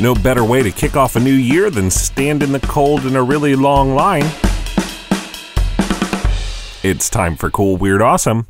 No better way to kick off a new year than stand in the cold in a really long line. It's time for Cool Weird Awesome.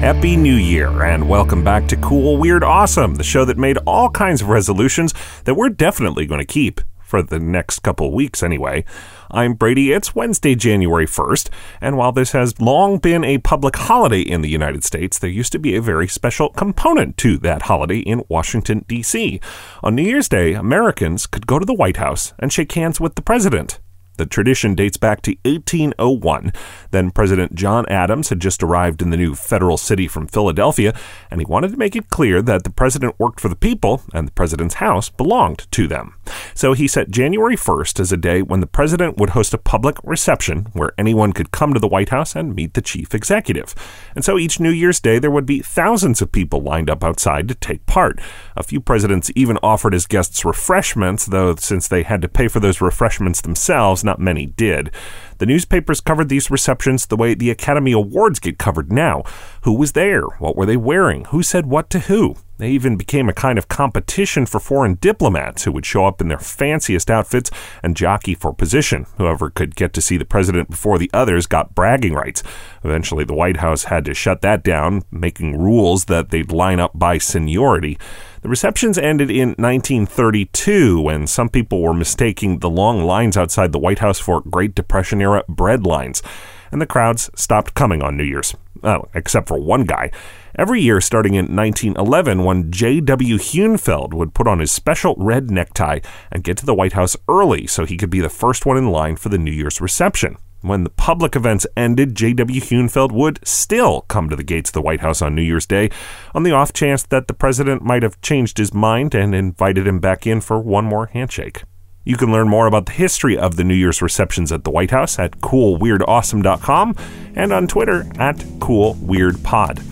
Happy New Year, and welcome back to Cool Weird Awesome, the show that made all kinds of resolutions that we're definitely going to keep, for the next couple weeks anyway. I'm Brady. It's Wednesday, January 1st, and while this has long been a public holiday in the United States, there used to be a very special component to that holiday in Washington, D.C. On New Year's Day, Americans could go to the White House and shake hands with the president. The tradition dates back to 1801. Then President John Adams had just arrived in the new federal city from Philadelphia, and he wanted to make it clear that the president worked for the people and the president's house belonged to them. So he set January 1st as a day when the president would host a public reception where anyone could come to the White House and meet the chief executive. And so each New Year's Day, there would be thousands of people lined up outside to take part. A few presidents even offered his guests refreshments, though since they had to pay for those refreshments themselves, not many did. The newspapers covered these receptions the way the Academy Awards get covered now. Who was there? What were they wearing? Who said what to who? They even became a kind of competition for foreign diplomats who would show up in their fanciest outfits and jockey for position. Whoever could get to see the president before the others got bragging rights. Eventually, the White House had to shut that down, making rules that they'd line up by seniority. The receptions ended in 1932 when some people were mistaking the long lines outside the White House for Great Depression-era bread lines, and the crowds stopped coming on New Year's. Oh, except for one guy. Every year, starting in 1911, when J.W. Hunsfeld would put on his special red necktie and get to the White House early so he could be the first one in line for the New Year's reception. When the public events ended, J.W. Hunsfeld would still come to the gates of the White House on New Year's Day on the off chance that the president might have changed his mind and invited him back in for one more handshake. You can learn more about the history of the New Year's receptions at the White House at coolweirdawesome.com and on Twitter at coolweirdpod.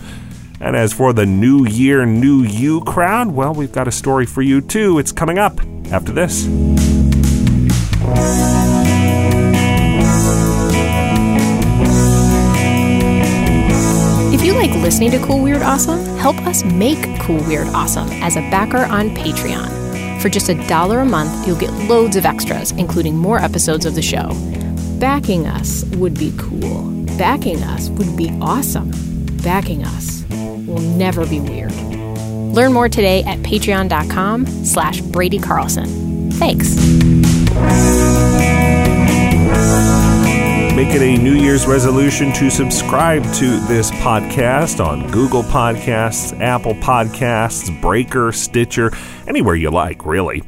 And as for the New Year, New You crowd, well, we've got a story for you too. It's coming up after this. If you like listening to Cool Weird Awesome, help us make Cool Weird Awesome as a backer on Patreon. For just $1 a month, you'll get loads of extras, including more episodes of the show. Backing us would be cool. Backing us would be awesome. Backing us will never be weird. Learn more today at patreon.com/Brady Carlson. Thanks. Make it a New Year's resolution to subscribe to this podcast on Google Podcasts, Apple Podcasts, Breaker, Stitcher, anywhere you like, really.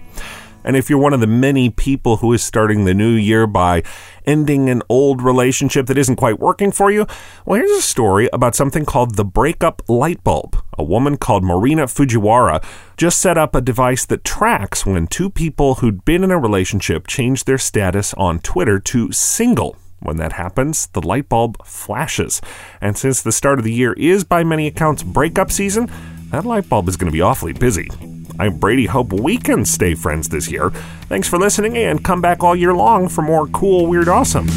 And if you're one of the many people who is starting the new year by ending an old relationship that isn't quite working for you, well, here's a story about something called the Breakup Lightbulb. A woman called Marina Fujiwara just set up a device that tracks when two people who'd been in a relationship change their status on Twitter to single. When that happens, the light bulb flashes. And since the start of the year is, by many accounts, breakup season, that light bulb is going to be awfully busy. I'm Brady. Hope we can stay friends this year. Thanks for listening, and come back all year long for more Cool Weird Awesome.